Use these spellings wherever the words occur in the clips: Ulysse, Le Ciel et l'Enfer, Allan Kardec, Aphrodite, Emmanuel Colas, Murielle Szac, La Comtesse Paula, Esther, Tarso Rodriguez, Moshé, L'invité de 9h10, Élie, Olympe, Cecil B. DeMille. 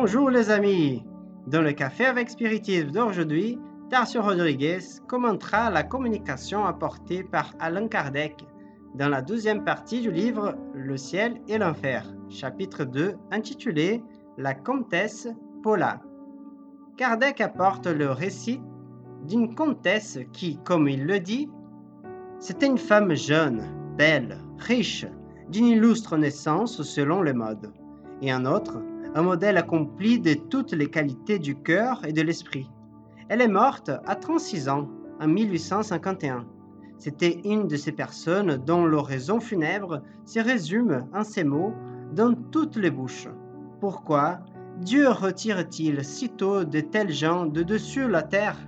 Bonjour les amis! Dans le Café avec Spiritisme d'aujourd'hui, Tarso Rodriguez commentera la communication apportée par Allan Kardec dans la 12e partie du livre Le Ciel et l'Enfer, chapitre 2, intitulé La Comtesse Paula. Kardec apporte le récit d'une comtesse qui, comme il le dit, c'était une femme jeune, belle, riche, d'une illustre naissance selon les modes, et un autre, un modèle accompli de toutes les qualités du cœur et de l'esprit. Elle est morte à 36 ans, en 1851. C'était une de ces personnes dont l'oraison funèbre se résume en ces mots dans toutes les bouches. Pourquoi Dieu retire-t-il sitôt de tels gens de dessus la terre?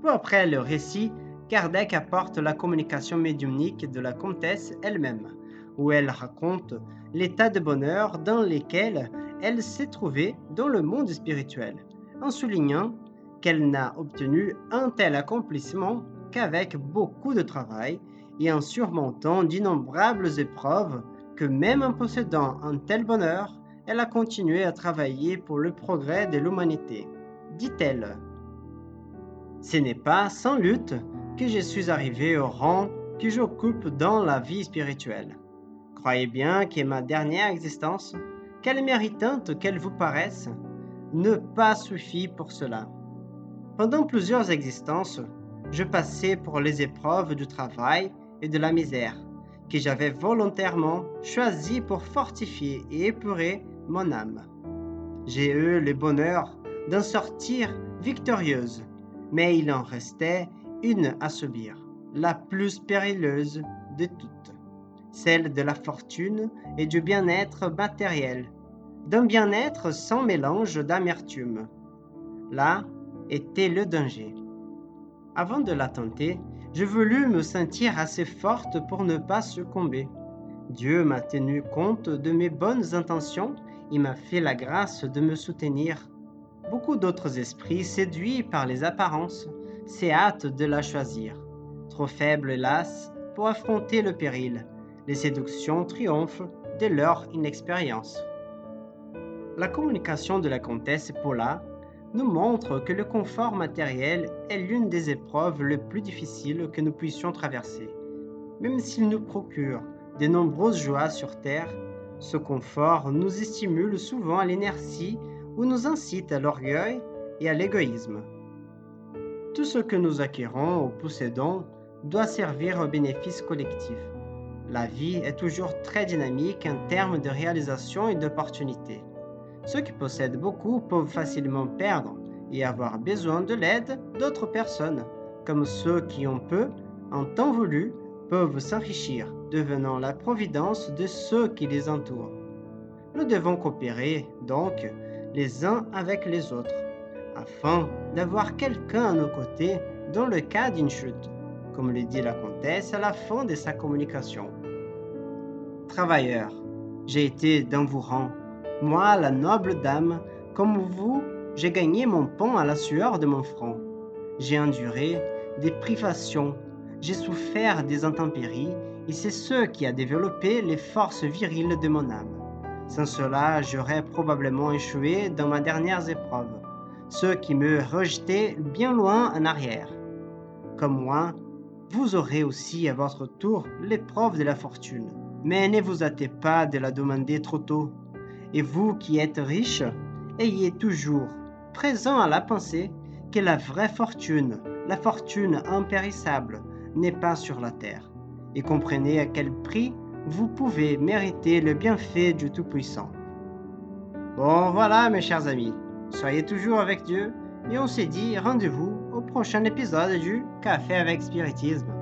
Peu après le récit, Kardec apporte la communication médiumnique de la comtesse elle-même, où elle raconte l'état de bonheur dans lequel elle s'est trouvée dans le monde spirituel, en soulignant qu'elle n'a obtenu un tel accomplissement qu'avec beaucoup de travail et en surmontant d'innombrables épreuves que même en possédant un tel bonheur, elle a continué à travailler pour le progrès de l'humanité. Dit-elle, « Ce n'est pas sans lutte que je suis arrivée au rang que j'occupe dans la vie spirituelle. Croyez bien que ma dernière existence, quelle méritante qu'elle vous paraisse, ne pas suffit pour cela. Pendant plusieurs existences, je passais pour les épreuves du travail et de la misère, que j'avais volontairement choisies pour fortifier et épurer mon âme. J'ai eu le bonheur d'en sortir victorieuse, mais il en restait une à subir, la plus périlleuse de toutes. Celle de la fortune et du bien-être matériel, d'un bien-être sans mélange d'amertume. Là était le danger. Avant de la tenter, je voulus me sentir assez forte pour ne pas succomber. Dieu m'a tenu compte de mes bonnes intentions et m'a fait la grâce de me soutenir. Beaucoup d'autres esprits, séduits par les apparences, se hâtent de la choisir, trop faible hélas pour affronter le péril. Les séductions triomphent de leur inexpérience. » La communication de la comtesse Paula nous montre que le confort matériel est l'une des épreuves les plus difficiles que nous puissions traverser. Même s'il nous procure de nombreuses joies sur terre, ce confort nous stimule souvent à l'inertie ou nous incite à l'orgueil et à l'égoïsme. Tout ce que nous acquérons ou possédons doit servir au bénéfice collectif. La vie est toujours très dynamique en termes de réalisation et d'opportunités. Ceux qui possèdent beaucoup peuvent facilement perdre et avoir besoin de l'aide d'autres personnes, comme ceux qui ont peu, en temps voulu, peuvent s'enrichir, devenant la providence de ceux qui les entourent. Nous devons coopérer, donc, les uns avec les autres, afin d'avoir quelqu'un à nos côtés dans le cas d'une chute, comme le dit la comtesse à la fin de sa communication. Travailleurs, j'ai été dans vos rangs. Moi, la noble dame, comme vous, j'ai gagné mon pain à la sueur de mon front. J'ai enduré des privations, j'ai souffert des intempéries, et c'est ce qui a développé les forces viriles de mon âme. Sans cela, j'aurais probablement échoué dans ma dernière épreuve, ce qui me rejetait bien loin en arrière. Comme moi, vous aurez aussi à votre tour l'épreuve de la fortune. Mais ne vous hâtez pas de la demander trop tôt. Et vous qui êtes riches, ayez toujours présent à la pensée que la vraie fortune, impérissable, n'est pas sur la terre. Et comprenez à quel prix vous pouvez mériter le bienfait du Tout-Puissant. Bon voilà mes chers amis, soyez toujours avec Dieu et on se dit rendez-vous au prochain épisode du Café avec Spiritisme.